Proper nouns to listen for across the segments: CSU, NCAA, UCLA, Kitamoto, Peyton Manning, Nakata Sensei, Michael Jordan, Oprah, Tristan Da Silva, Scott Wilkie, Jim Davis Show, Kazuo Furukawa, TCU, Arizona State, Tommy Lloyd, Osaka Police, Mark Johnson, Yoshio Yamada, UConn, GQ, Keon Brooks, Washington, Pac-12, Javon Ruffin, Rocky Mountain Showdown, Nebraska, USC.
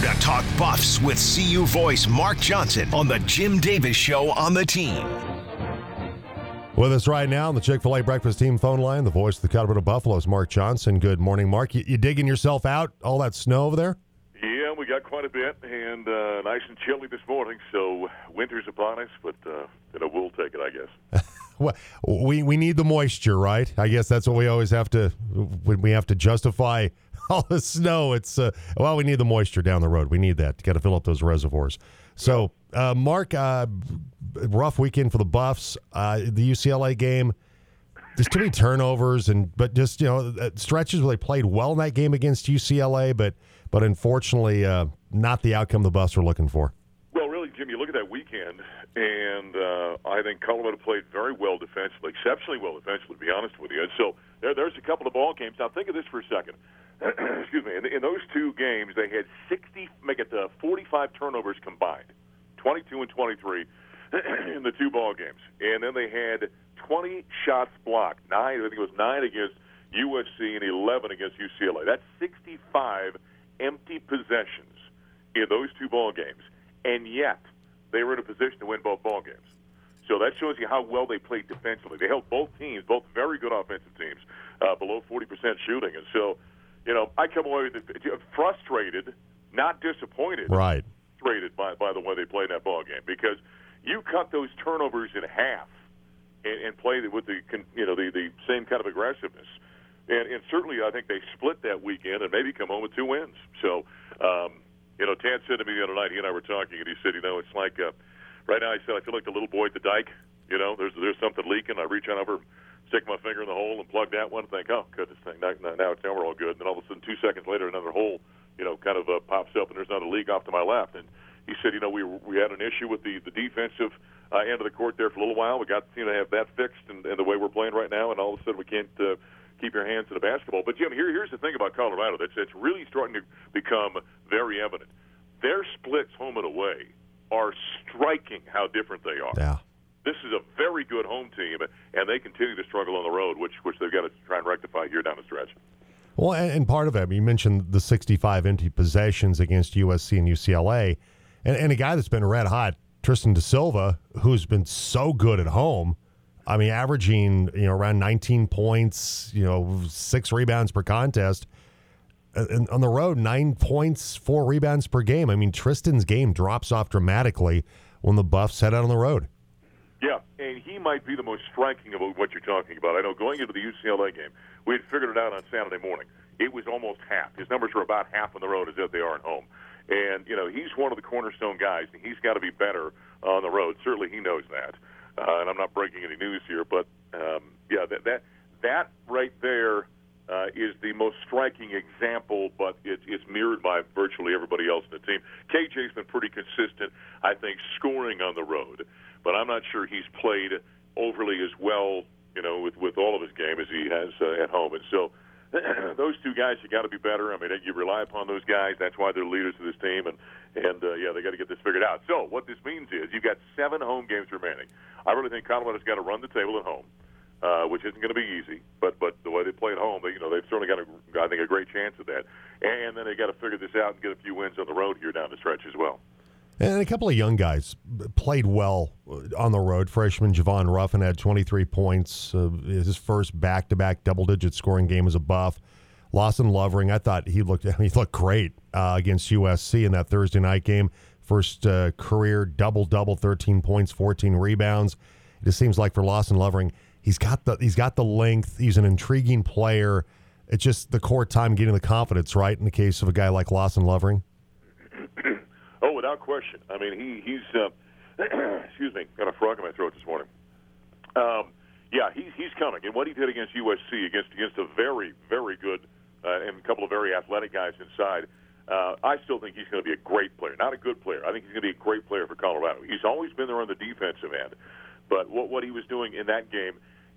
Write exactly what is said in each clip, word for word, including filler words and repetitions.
Time to talk Buffs with C U voice Mark Johnson on the Jim Davis Show on the Team. With us right now on the Chick-fil-A Breakfast Team phone line, the voice of the Colorado Buffaloes, Mark Johnson. Good morning, Mark. You, you digging yourself out, all that snow over there? Yeah, we got quite a bit, and uh, nice and chilly this morning, so winter's upon us, but uh, you know, we'll take it, I guess. Well, we we need the moisture, right? I guess that's what we always have to, when we have to justify all the snow. It's, uh, well, we need the moisture down the road. We need that. Got to fill up those reservoirs. So, uh, Mark, uh, rough weekend for the Buffs. Uh, the U C L A game, there's too many turnovers, and but just, you know, stretches where they played well in that game against U C L A, but, but unfortunately uh, not the outcome the Buffs were looking for. Well, really, Jim, you look at that weekend, and uh, I think Colorado played very well defensively, exceptionally well defensively, to be honest with you. And so there, there's a couple of ball games. Now, think of this for a second. Excuse me. In, in those two games, they had sixty, make it uh, forty-five turnovers combined, twenty-two and twenty-three in the two ball games. And then they had twenty shots blocked. Nine, I think it was nine against U S C and eleven against U C L A. That's sixty-five empty possessions in those two ball games. And yet, they were in a position to win both ball games. So that shows you how well they played defensively. They held both teams, both very good offensive teams, uh, below forty percent shooting. And so, you know, I come away with it, frustrated, not disappointed. Right. Frustrated by, by the way they played that ball game, because you cut those turnovers in half and, and play with the you know the, the same kind of aggressiveness. And, and certainly, I think they split that weekend and maybe come home with two wins. So. Um, You know, Tad said to me the other night, he and I were talking, and he said, you know, it's like, uh, right now, he said, I feel like the little boy at the dike. You know, there's there's something leaking. I reach on over, stick my finger in the hole, and plug that one, and think, oh, goodness, thing. Now, now, now we're all good. And then all of a sudden, two seconds later, another hole, you know, kind of uh, pops up, and there's another leak off to my left. And he said, you know, we we had an issue with the, the defensive uh, end of the court there for a little while. We got you know, to have that fixed, and, and the way we're playing right now, and all of a sudden we can't uh, – keep your hands to the basketball. But, Jim, here, here's the thing about Colorado that's, that's really starting to become very evident. Their splits home and away are striking how different they are. Yeah. This is a very good home team, and they continue to struggle on the road, which which they've got to try and rectify here down the stretch. Well, and, and part of it, you mentioned the sixty-five empty possessions against U S C and U C L A, and, and a guy that's been red hot, Tristan Da Silva, who's been so good at home, I mean, averaging, you know, around nineteen points, you know, six rebounds per contest. And on the road, nine points, four rebounds per game. I mean, Tristan's game drops off dramatically when the Buffs head out on the road. Yeah, and he might be the most striking of what you're talking about. I know going into the U C L A game, we had figured it out on Saturday morning. It was almost half. His numbers were about half on the road as if they are at home. And, you know, he's one of the cornerstone guys, and he's got to be better on the road. Certainly he knows that. Uh, and I'm not breaking any news here, but, um, yeah, that that that right there uh, is the most striking example, but it, it's mirrored by virtually everybody else in the team. K J's been pretty consistent, I think, scoring on the road, but I'm not sure he's played overly as well, you know, with, with all of his game as he has uh, at home. And so those two guys have got to be better. I mean, you rely upon those guys. That's why they're leaders of this team, and, and uh, yeah, they got to get this figured out. So what this means is you've got seven home games remaining. I really think Colorado's got to run the table at home, uh, which isn't going to be easy. But but the way they play at home, they, you know, they've certainly got, a, I think, a great chance of that. And then they got to figure this out and get a few wins on the road here down the stretch as well. And a couple of young guys played well on the road. Freshman Javon Ruffin had twenty-three points, uh, his first back-to-back double-digit scoring game as a Buff. Lawson Lovering, I thought he looked he looked great uh, against U S C in that Thursday night game. First uh, career double-double, thirteen points, fourteen rebounds. It just seems like for Lawson Lovering, he's got the he's got the length. He's an intriguing player. It's just the court time getting the confidence, right, in the case of a guy like Lawson Lovering? Oh, without question. I mean, he he's uh, – excuse me, got a frog in my throat this morning. Um, yeah, he, he's coming. And what he did against U S C, against against a very, very good uh, and a couple of very athletic guys inside – Uh, I still think he's going to be a great player, not a good player. I think he's going to be a great player for Colorado. He's always been there on the defensive end. But what, what he was doing in that game,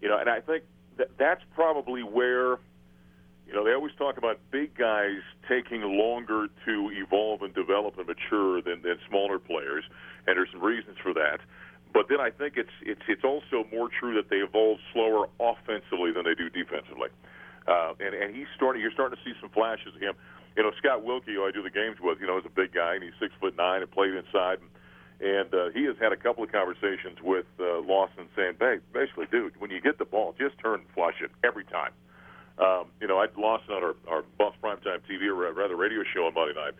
you know, and I think that that's probably where, you know, they always talk about big guys taking longer to evolve and develop and mature than, than smaller players, and there's some reasons for that. But then I think it's it's it's also more true that they evolve slower offensively than they do defensively. Uh, and, and he's starting. You're starting to see some flashes of him. you know, Scott Wilkie, who I do the games with, you know, is a big guy, and he's six foot nine and played inside. And, and uh, he has had a couple of conversations with uh, Lawson saying, hey, basically, dude, when you get the ball, just turn and flush it every time. Um, you know, I Lawson on our, our Buffs Primetime T V, or rather radio show on Monday night,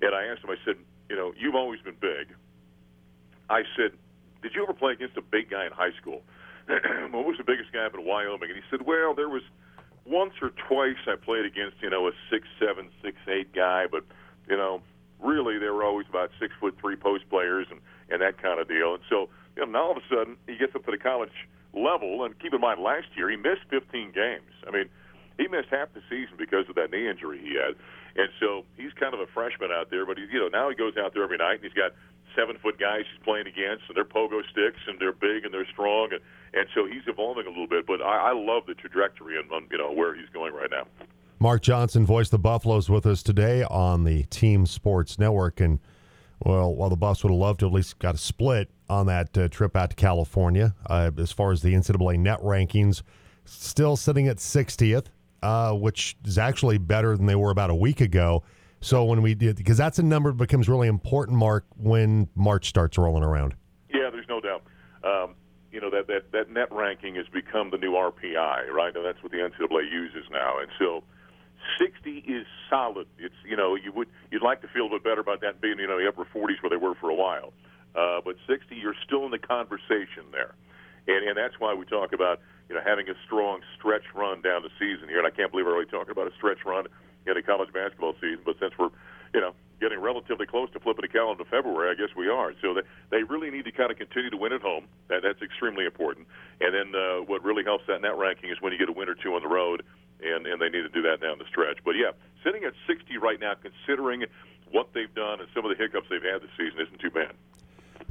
and I asked him, I said, you know, you've always been big. I said, did you ever play against a big guy in high school? What was the biggest guy up in Wyoming? And he said, well, there was once or twice I played against, you know, a six seven, six eight guy, but, you know, really they were always about six foot three post players and, and that kind of deal. And so, you know, now all of a sudden he gets up to the college level, and keep in mind last year he missed fifteen games. I mean, he missed half the season because of that knee injury he had. And so he's kind of a freshman out there, but, he, you know, now he goes out there every night, and he's got seven-foot guys he's playing against, and they're pogo sticks, and they're big, and they're strong, and, and so he's evolving a little bit. But I, I love the trajectory and, you know, where he's going right now. Mark Johnson voiced the Buffaloes with us today on the Team Sports Network, and, well, while the Buffs would have loved to at least got a split on that uh, trip out to California, uh, as far as the N C double A net rankings, still sitting at sixtieth. Uh, which is actually better than they were about a week ago. So when we did, because that's a number that becomes really important, Mark, when March starts rolling around. Yeah, there's no doubt. Um, you know, that, that, that net ranking has become the new R P I, right? And that's what the N C double A uses now. And so sixty is solid. It's, you know, you would, you'd like to feel a bit better about that being, you know, the upper forties where they were for a while. Uh, but sixty, you're still in the conversation there. And, and that's why we talk about, you know, having a strong stretch run down the season here. And I can't believe we're really talking about a stretch run in a college basketball season. But since we're, you know, getting relatively close to flipping the calendar to February, I guess we are. So they, they really need to kind of continue to win at home. That, that's extremely important. And then uh, what really helps that net ranking is when you get a win or two on the road, and, and they need to do that down the stretch. But, yeah, sitting at sixty right now, considering what they've done and some of the hiccups they've had this season, isn't too bad.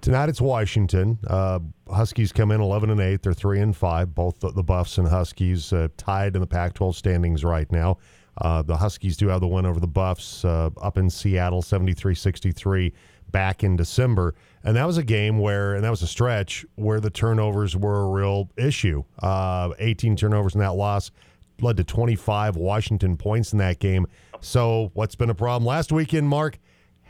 Tonight it's Washington. Uh, Huskies come in eleven and eight. They're three and five. Both the, the Buffs and Huskies uh, tied in the Pac twelve standings right now. Uh, the Huskies do have the win over the Buffs uh, up in Seattle, seventy-three sixty-three, back in December. And that was a game where, and that was a stretch, where the turnovers were a real issue. Uh, eighteen turnovers in that loss led to twenty-five Washington points in that game. So what's been a problem last weekend, Mark,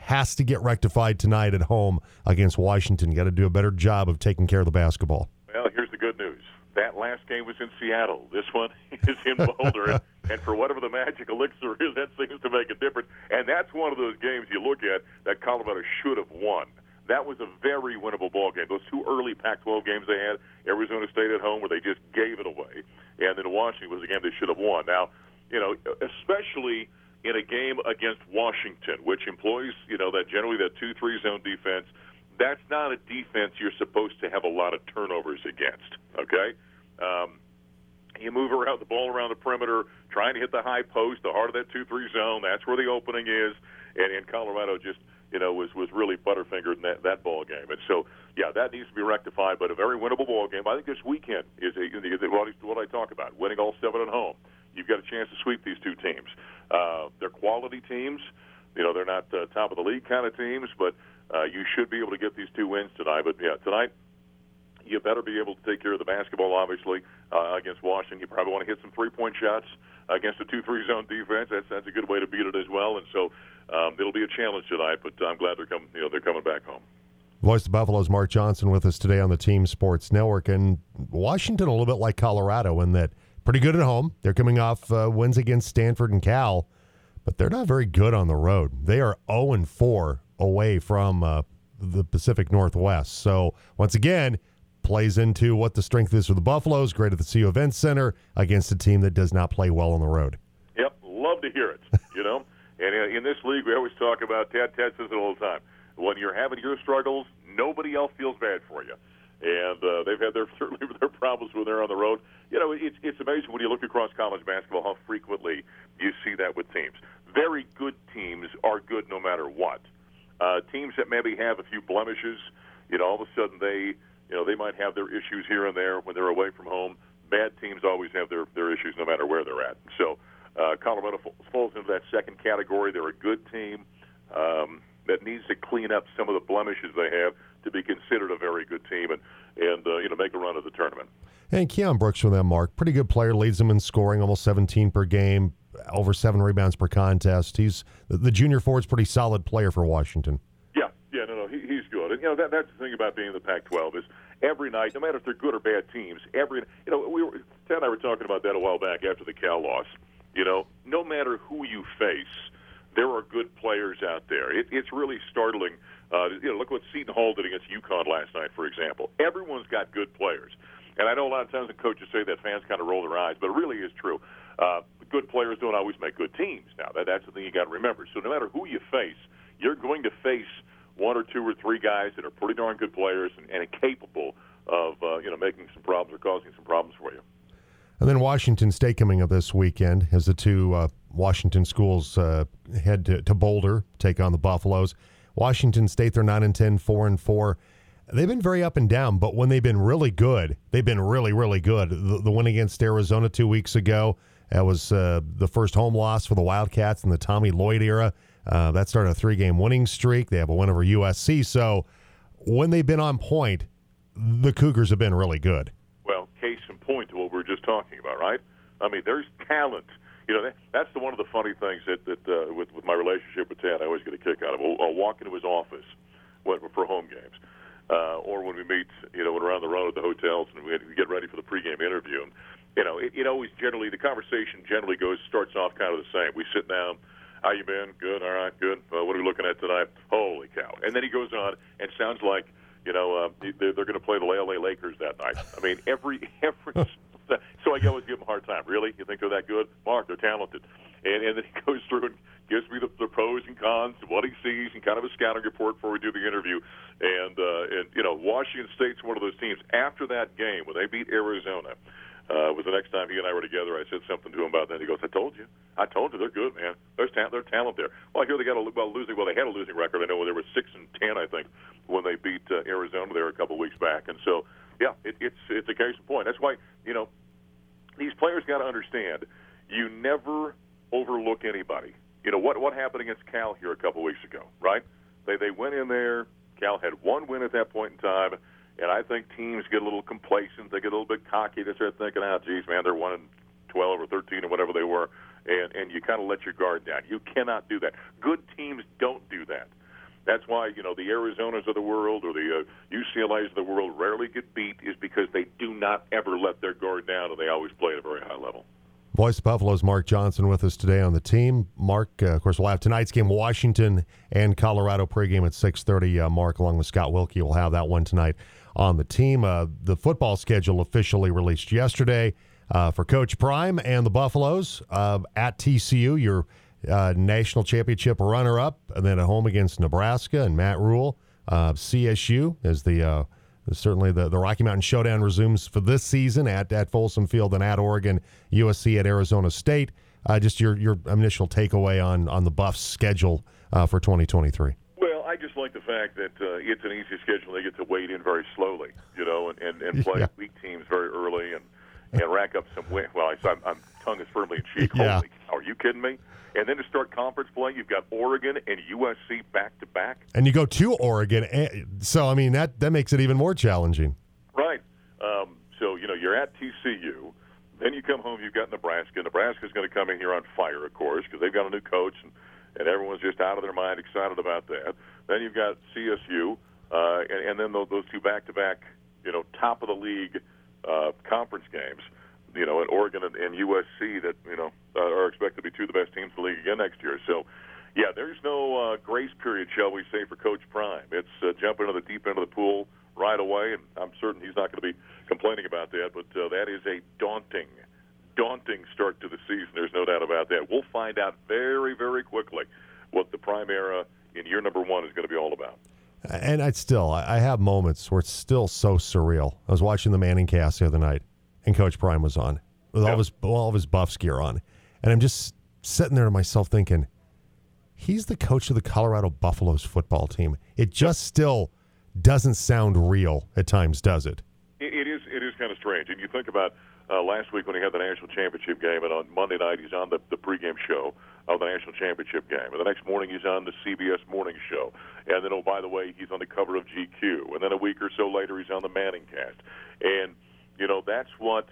has to get rectified tonight at home against Washington. Got to do a better job of taking care of the basketball. Well, here's the good news. That last game was in Seattle. This one is in Boulder. And for whatever the magic elixir is, that seems to make a difference. And that's one of those games you look at that Colorado should have won. That was a very winnable ball game. Those two early Pac twelve games they had, Arizona State at home where they just gave it away, and then Washington was a game they should have won. Now, you know, especially – in a game against Washington, which employs, you know, that generally that two three zone defense, that's not a defense you're supposed to have a lot of turnovers against, okay? Um, you move around the ball around the perimeter, trying to hit the high post, the heart of that two three zone, that's where the opening is, and, and Colorado just, you know, was, was really butterfingered in that, that ball game. And so, yeah, that needs to be rectified, but a very winnable ball game. I think this weekend is, a, is a, what I talk about, winning all seven at home. You've got a chance to sweep these two teams. Uh, they're quality teams. You know, they're not uh, top-of-the-league kind of teams, but uh, you should be able to get these two wins tonight. But, yeah, tonight you better be able to take care of the basketball, obviously, uh, against Washington. You probably want to hit some three-point shots against a two three zone defense. That's that's a good way to beat it as well. And so um, it'll be a challenge tonight, but I'm glad they're coming, you know, they're coming back home. Voice of the Buffaloes, Mark Johnson, with us today on the Team Sports Network. And Washington a little bit like Colorado in that pretty good at home. They're coming off uh, wins against Stanford and Cal, but they're not very good on the road. They are oh and four away from uh, the Pacific Northwest. So, once again, plays into what the strength is for the Buffaloes, great at the C U Events Center, against a team that does not play well on the road. Yep, love to hear it, you know. And in this league, we always talk about, Tad, Tad says it all the time, when you're having your struggles, nobody else feels bad for you. And uh, they've had their certainly their problems when they're on the road. You know, it's it's amazing when you look across college basketball how frequently you see that with teams. Very good teams are good no matter what. Uh, teams that maybe have a few blemishes, you know, all of a sudden they, you know, they might have their issues here and there when they're away from home. Bad teams always have their, their issues no matter where they're at. So uh, Colorado falls into that second category. They're a good team um, that needs to clean up some of the blemishes they have to be considered a very good team and, and uh, you know, make a run of the tournament. And Keon Brooks with them, Mark, pretty good player, leads them in scoring, almost seventeen per game. over seven rebounds per contest. He's the junior forward's pretty solid player for Washington. Yeah, yeah, no, no, he, he's good. And you know that that's the thing about being in the Pac twelve is every night, no matter if they're good or bad teams, every you know we were, Ted and I were talking about that a while back after the Cal loss. You know, no matter who you face, there are good players out there. It, it's really startling. Uh, you know, look what Seton Hall did against UConn last night, for example. Everyone's got good players. And I know a lot of times the coaches say that fans kind of roll their eyes, but it really is true. Uh, good players don't always make good teams. Now, that, that's the thing you got to remember. So no matter who you face, you're going to face one or two or three guys that are pretty darn good players and, and capable of uh, you know making some problems or causing some problems for you. And then Washington State coming up this weekend as the two uh, Washington schools uh, head to, to Boulder, take on the Buffaloes. Washington State, they're nine and ten, four and four. They've been very up and down, but when they've been really good, they've been really, really good. The, the win against Arizona two weeks ago, that was uh, the first home loss for the Wildcats in the Tommy Lloyd era. Uh, that started a three-game winning streak. They have a win over U S C. So when they've been on point, the Cougars have been really good. Point to what we were just talking about, right? I mean, there's talent. You know, that, that's the, one of the funny things that, that uh, with, with my relationship with Tad, I always get a kick out of. I'll, I'll walk into his office when, for home games, uh, or when we meet, you know, when we're on the road at the hotels and we get ready for the pregame interview. And, you know, it, it always generally, the conversation generally goes, starts off kind of the same. We sit down, how you been? Good, all right, good. Uh, what are we looking at tonight? Holy cow. And then he goes on and sounds like, You know, uh, they're, they're going to play the L A Lakers that night. I mean, every every. So I always give them a hard time. Really, you think they're that good, Mark? They're talented, and and then he goes through and gives me the, the pros and cons, what he sees, and kind of a scouting report before we do the interview. And uh, and you know, Washington State's one of those teams. After that game, when they beat Arizona, uh, was the next time he and I were together. I said something to him about that. He goes, "I told you, I told you, they're good, man. There's ta- there's talent there." Well, I hear they got a well losing. Well, they had a losing record. I know they were six and ten, I think, when they beat uh, Arizona there a couple weeks back. And so, yeah, it, it's it's a case in point. That's why, you know, these players got to understand you never overlook anybody. You know, what, what happened against Cal here a couple weeks ago, right? They, they went in there. Cal had one win at that point in time, and I think teams get a little complacent. They get a little bit cocky. They start thinking, oh, geez, man, they're one and twelve or thirteen or whatever they were, and, and you kind of let your guard down. You cannot do that. Good teams don't do that. That's why, you know, the Arizonas of the world or the uh, U C L As of the world rarely get beat is because they do not ever let their guard down, and they always play at a very high level. Voice of Buffalo's Mark Johnson with us today on the team. Mark, uh, of course, we'll have tonight's game, Washington and Colorado pregame at six thirty. Uh, Mark, along with Scott Wilkie, will have that one tonight on the team. Uh, the football schedule officially released yesterday uh, for Coach Prime and the Buffaloes uh, at T C U. You're Uh, national championship runner-up, and then at home against Nebraska and Matt Rule. Uh, C S U is the uh, certainly the, the Rocky Mountain Showdown resumes for this season at, at Folsom Field and at Oregon. U S C at Arizona State. Uh, just your your initial takeaway on, on the Buffs' schedule uh, for twenty twenty-three. Well, I just like the fact that uh, it's an easy schedule. They get to wade in very slowly, you know, and, and, and play yeah. weak teams very early and, and rack up some wins. Well, I, I'm, I'm tongue is firmly in cheek. Yeah. Holy cow, are you kidding me? And then to start conference play, you've got Oregon and U S C back-to-back. And you go to Oregon. So, I mean, that, that makes it even more challenging. Right. Um, so, you know, you're at T C U. Then you come home, you've got Nebraska. Nebraska's going to come in here on fire, of course, because they've got a new coach, and, and everyone's just out of their mind excited about that. Then you've got C S U, uh, and, and then those, those two back-to-back, you know, top-of-the-league uh, conference games. You know, at Oregon and, and U S C that, you know, uh, are expected to be two of the best teams in the league again next year. So, yeah, there's no uh, grace period, shall we say, for Coach Prime. It's uh, jumping into the deep end of the pool right away, and I'm certain he's not going to be complaining about that, but uh, that is a daunting, daunting start to the season. There's no doubt about that. We'll find out very, very quickly what the Prime era in year number one is going to be all about. And I still, I have moments where it's still so surreal. I was watching the Manning cast the other night, and Coach Prime was on with all of his all of his Buffs gear on, and I'm just sitting there to myself thinking, he's the coach of the Colorado Buffaloes football team. It just still doesn't sound real at times, does it? It, it is. It is kind of strange. And you think about uh, last week when he had the national championship game, and on Monday night he's on the, the pregame show of the national championship game, and the next morning he's on the C B S Morning Show, and then oh by the way he's on the cover of G Q, and then a week or so later he's on the Manning cast, and you know, that's what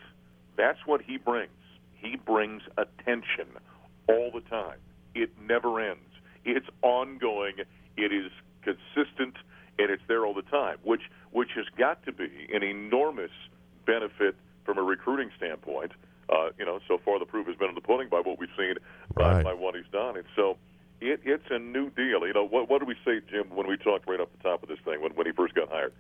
that's what he brings. He brings attention all the time. It never ends. It's ongoing. It is consistent, and it's there all the time, which which has got to be an enormous benefit from a recruiting standpoint. Uh, you know, so far the proof has been in the pudding by what we've seen, right. by, by what he's done. And so it, it's a new deal. You know, what, what did we say, Jim, when we talked right off the top of this thing when, when he first got hired?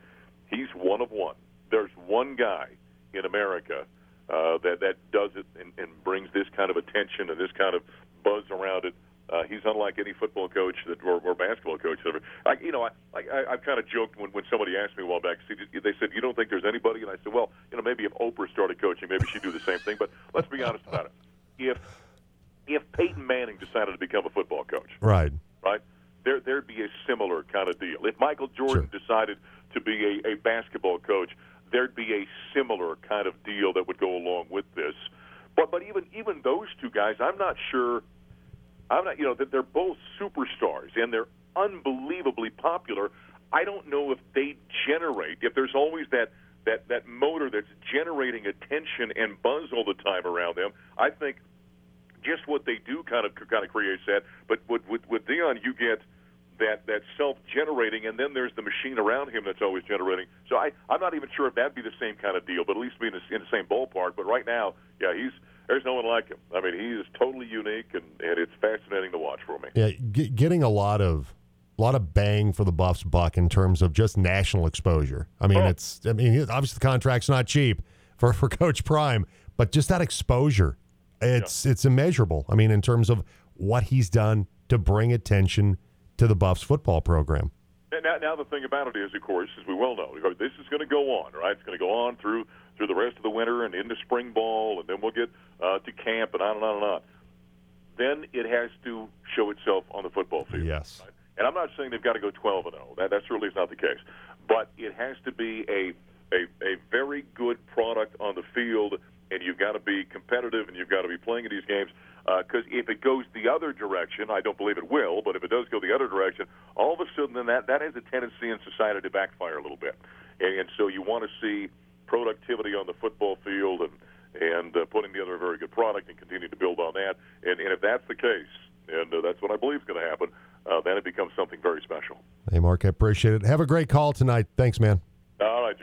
He's one of one. There's one guy in America uh, that, that does it and, and brings this kind of attention and this kind of buzz around it. Uh, he's unlike any football coach that, or, or basketball coach ever. I, you know, I, I, I've kind of joked when, when somebody asked me a while back. They said, "You don't think there's anybody?" And I said, "Well, you know, maybe if Oprah started coaching, maybe she'd do the same thing." But let's be honest about it. If if Peyton Manning decided to become a football coach, right, right, there there'd be a similar kind of deal. If Michael Jordan sure. decided to be a, a basketball coach, there'd be a similar kind of deal that would go along with this. But but even even those two guys, I'm not sure. I'm not, you know, that they're both superstars and they're unbelievably popular. I don't know if they generate, if there's always that, that, that motor that's generating attention and buzz all the time around them. I think just what they do kind of kind of creates that. But with, with, with Deion, you get that, that self-generating, and then there's the machine around him that's always generating. So I, I'm not even sure if that'd be the same kind of deal, but at least be in the, in the same ballpark. But right now, yeah, he's... There's no one like him. I mean, he is totally unique, and, and it's fascinating to watch for me. Yeah, g- getting a lot of, a lot of bang for the Buffs' buck in terms of just national exposure. I mean, oh. it's. I mean, obviously the contract's not cheap for, for Coach Prime, but just that exposure, it's yeah. it's immeasurable. I mean, in terms of what he's done to bring attention to the Buffs' football program. And now, now the thing about it is, of course, as we well know, this is going to go on, right? It's going to go on through. through the rest of the winter and into spring ball, and then we'll get uh, to camp and on and on and on. Then it has to show itself on the football field. Yes. Right? And I'm not saying they've got to go twelve and oh. That, that certainly is not the case. But it has to be a, a, a very good product on the field, and you've got to be competitive and you've got to be playing in these games. Because uh, if it goes the other direction, I don't believe it will, but if it does go the other direction, all of a sudden then that, that has a tendency in society to backfire a little bit. And, and so you want to see productivity on the football field and and uh, putting together a very good product and continue to build on that. And, and if that's the case, and uh, that's what I believe is going to happen, uh, then it becomes something very special. Hey, Mark, I appreciate it. Have a great call tonight. Thanks, man. All right.